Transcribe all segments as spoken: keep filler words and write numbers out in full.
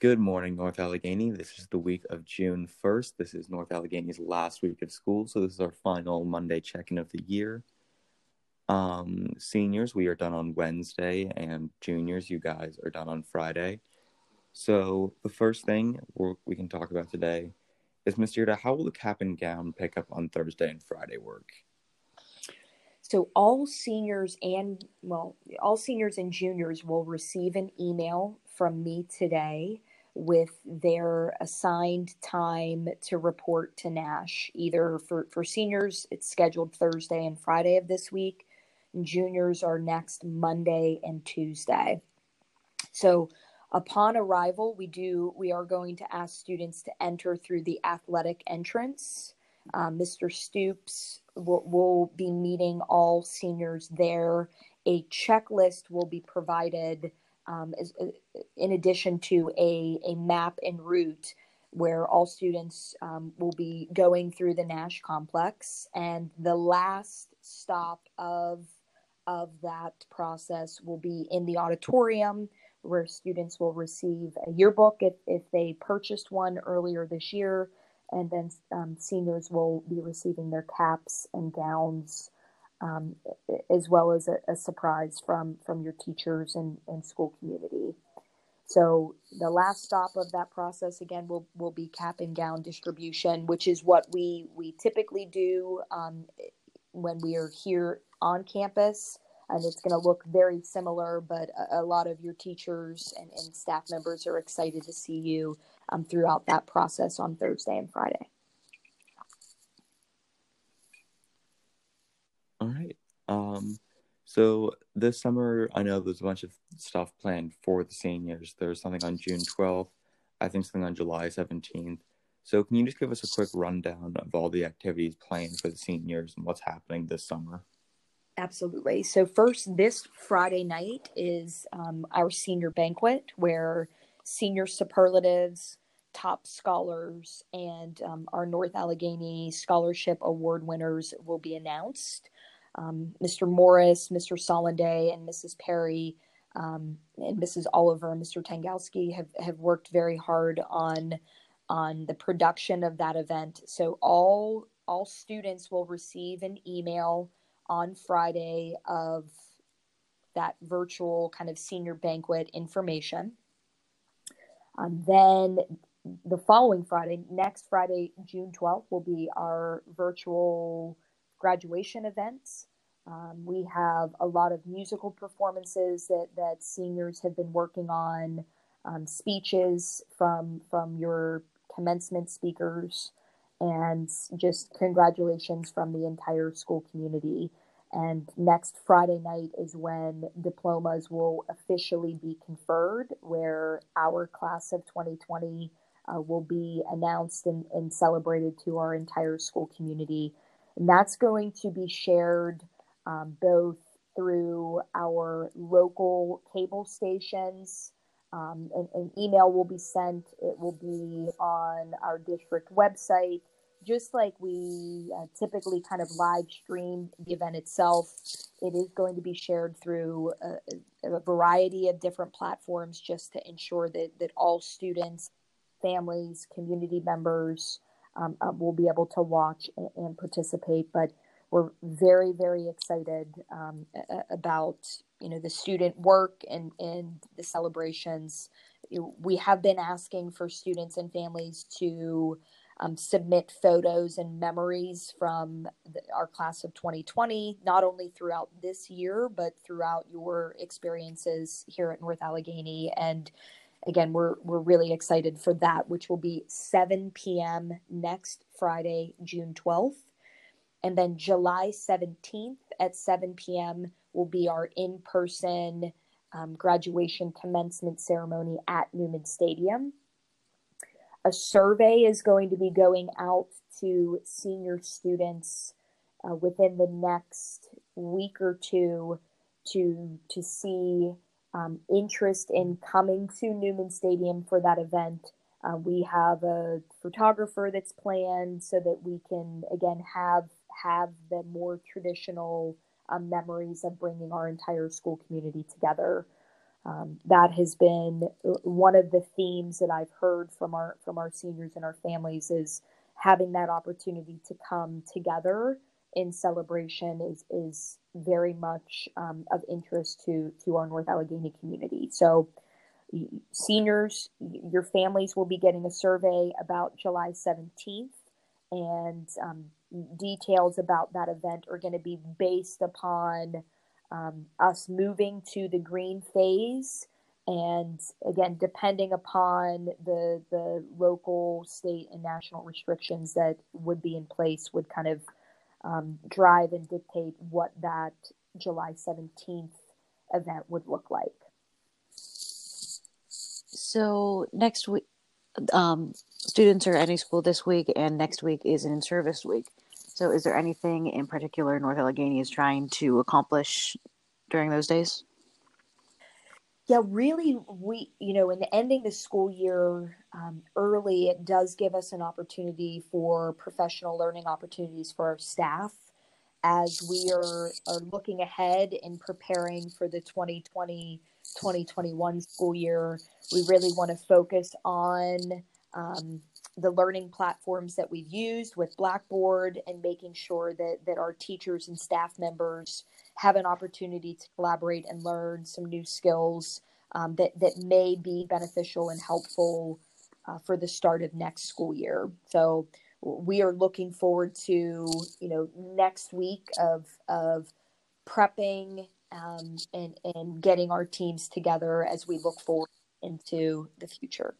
Good morning, North Allegheny. This is the week of June first. This is North Allegheny's last week of school, so this is our final Monday check-in of the year. Um, seniors, we are done on Wednesday, and juniors, you guys are done on Friday. So the first thing we're, we can talk about today is, Miz Dirda, how will the cap and gown pickup on Thursday and Friday work? So all seniors and, well, all seniors and juniors will receive an email from me today with their assigned time to report to Nash. Either for, for seniors, it's scheduled Thursday and Friday of this week, and juniors are next Monday and Tuesday. So upon arrival, we do we are going to ask students to enter through the athletic entrance. Um, Mister Stoops will, will be meeting all seniors there. A checklist will be provided Um, is, uh, in addition to a, a map and route where all students um, will be going through the Nash complex. And the last stop of, of that process will be in the auditorium, where students will receive a yearbook if, if they purchased one earlier this year. And then um, seniors will be receiving their caps and gowns, Um, as well as a, a surprise from, from your teachers and, and school community. So the last stop of that process, again, will, will be cap and gown distribution, which is what we, we typically do um, when we are here on campus. And it's going to look very similar, but a, a lot of your teachers and, and staff members are excited to see you um, throughout that process on Thursday and Friday. All right. Um, so this summer, I know there's a bunch of stuff planned for the seniors. There's something on June twelfth, I think something on July seventeenth. So can you just give us a quick rundown of all the activities planned for the seniors and what's happening this summer? Absolutely. So first, this Friday night is um, our senior banquet, where senior superlatives, top scholars, and um, our North Allegheny Scholarship Award winners will be announced. Um, Mister Morris, Mister Solonday, and Missus Perry, um, and Missus Oliver, and Mister Tangowski have, have worked very hard on, on the production of that event. So all, all students will receive an email on Friday of that virtual kind of senior banquet information. Um, then the following Friday, next Friday, June twelfth, will be our virtual graduation events. Um, we have a lot of musical performances that, that seniors have been working on, um, speeches from, from your commencement speakers, and just congratulations from the entire school community. And next Friday night is when diplomas will officially be conferred, where our class of twenty twenty uh, will be announced and, and celebrated to our entire school community. And that's going to be shared um, both through our local cable stations. Um, an, an email will be sent. It will be on our district website. Just like we uh, typically kind of live stream the event itself, it is going to be shared through a, a variety of different platforms, just to ensure that, that all students, families, community members um, uh, will be able to watch and, and participate. But we're very, very excited um, about, you know, the student work and, and the celebrations. We have been asking for students and families to Um, submit photos and memories from the, our class of twenty twenty, not only throughout this year, but throughout your experiences here at North Allegheny. And again, we're we're really excited for that, which will be seven p.m. next Friday, June twelfth. And then July seventeenth at seven p.m. will be our in-person um, graduation commencement ceremony at Newman Stadium. A survey is going to be going out to senior students uh, within the next week or two to to see um, interest in coming to Newman Stadium for that event. Uh, we have a photographer that's planned so that we can, again, have, have the more traditional um, memories of bringing our entire school community together. Um, that has been one of the themes that I've heard from our from our seniors and our families, is having that opportunity to come together in celebration is is very much um, of interest to to our North Allegheny community. So seniors, your families will be getting a survey about July seventeenth, and um, details about that event are going to be based upon Um, us moving to the green phase, and again, depending upon the the local, state, and national restrictions that would be in place, would kind of um, drive and dictate what that July seventeenth event would look like. So next week, um, students are at a school this week, and next week is an in-service week. So is there anything in particular North Allegheny is trying to accomplish during those days? Yeah, really, we, you know, in ending the school year um, early, it does give us an opportunity for professional learning opportunities for our staff as we are, are looking ahead and preparing for the twenty twenty, twenty twenty-one school year. We really want to focus on um, the learning platforms that we've used with Blackboard, and making sure that, that our teachers and staff members have an opportunity to collaborate and learn some new skills um, that, that may be beneficial and helpful uh, for the start of next school year. So we are looking forward to, you know, next week of, of prepping um, and, and getting our teams together as we look forward into the future.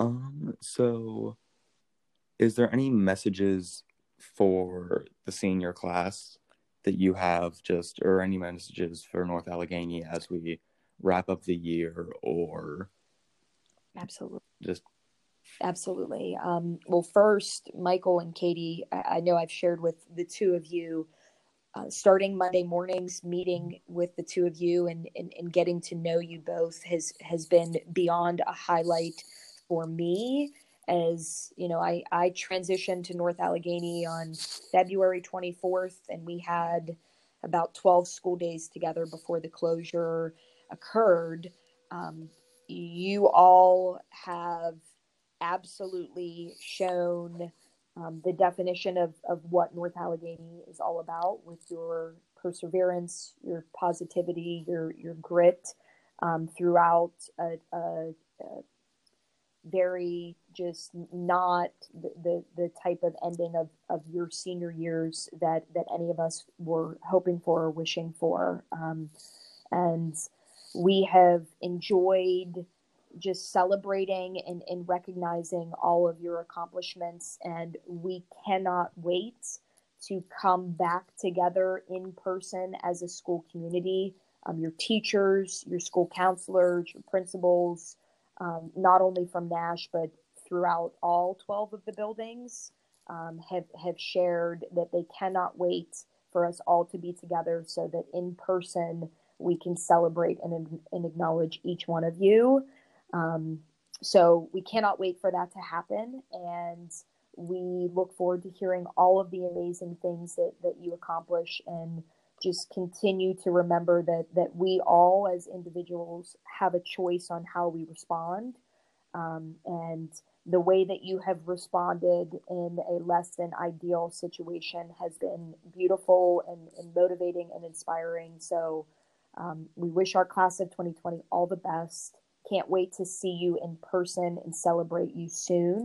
Um, so is there any messages for the senior class that you have, just, or any messages for North Allegheny as we wrap up the year, or? Absolutely. Just. Absolutely. Um, well, first, Michael and Katie, I, I know I've shared with the two of you, uh, starting Monday mornings, meeting with the two of you and, and, and getting to know you both has, has been beyond a highlight for me. As you know, I, I transitioned to North Allegheny on February twenty-fourth, and we had about twelve school days together before the closure occurred. Um, you all have absolutely shown um, the definition of, of what North Allegheny is all about with your perseverance, your positivity, your, your grit um, throughout a, a, a very just not the, the, the type of ending of, of your senior years that, that any of us were hoping for or wishing for. Um, and we have enjoyed just celebrating and, and recognizing all of your accomplishments. And we cannot wait to come back together in person as a school community. Um, your teachers, your school counselors, your principals, Um, not only from Nash, but throughout all twelve of the buildings, um, have, have shared that they cannot wait for us all to be together so that in person we can celebrate and, and acknowledge each one of you. Um, so we cannot wait for that to happen. And we look forward to hearing all of the amazing things that, that you accomplish, and just continue to remember that that we all as individuals have a choice on how we respond. Um, and the way that you have responded in a less than ideal situation has been beautiful and, and motivating and inspiring. So um, we wish our class of twenty twenty all the best. Can't wait to see you in person and celebrate you soon.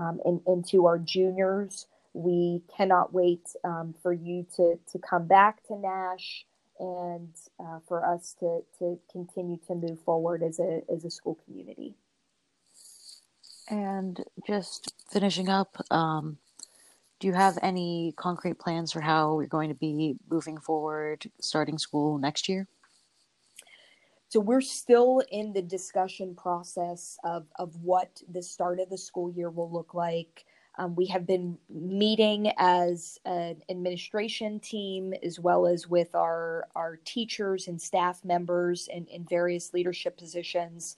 Um, and, and to our juniors, we cannot wait um, for you to, to come back to Nash, and uh, for us to, to continue to move forward as a as a school community. And just finishing up, um, do you have any concrete plans for how you're going to be moving forward, starting school next year? So we're still in the discussion process of, of what the start of the school year will look like. Um, we have been meeting as an administration team, as well as with our, our teachers and staff members in, in various leadership positions.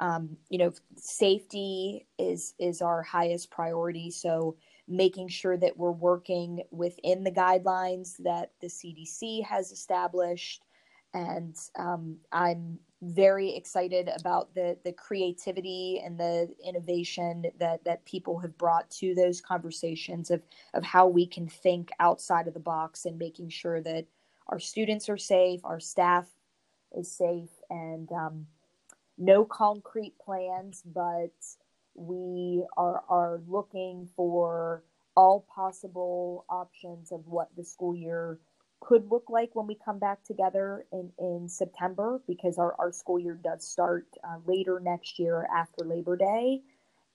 Um, you know, safety is, is our highest priority. So making sure that we're working within the guidelines that the C D C has established. And um, I'm very excited about the the creativity and the innovation that that people have brought to those conversations of of how we can think outside of the box and making sure that our students are safe, our staff is safe, and um, no concrete plans, but we are are looking for all possible options of what the school year could look like when we come back together in, in September, because our, our school year does start uh, later next year after Labor Day.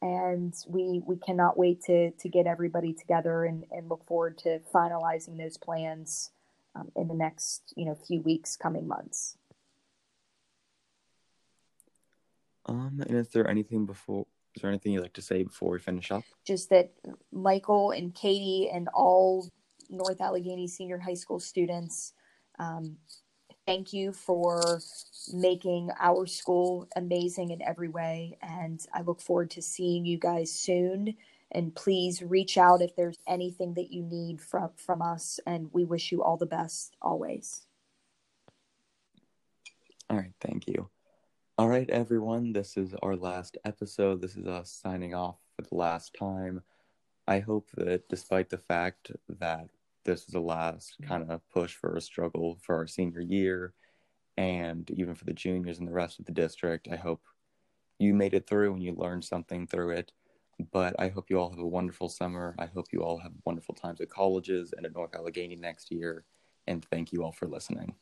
And we we cannot wait to to get everybody together and, and look forward to finalizing those plans um, in the next you know few weeks, coming months. Um, and is there anything before? Is there anything you'd like to say before we finish up? Just that Michael and Katie and all North Allegheny senior high school students, um, thank you for making our school amazing in every way. And I look forward to seeing you guys soon. And please reach out if there's anything that you need from, from us. And we wish you all the best always. All right. Thank you. All right, everyone. This is our last episode. This is us signing off for the last time. I hope that despite the fact that this is the last kind of push for a struggle for our senior year and even for the juniors and the rest of the district, I hope you made it through and you learned something through it. But I hope you all have a wonderful summer. I hope you all have wonderful times at colleges and at North Allegheny next year. And thank you all for listening.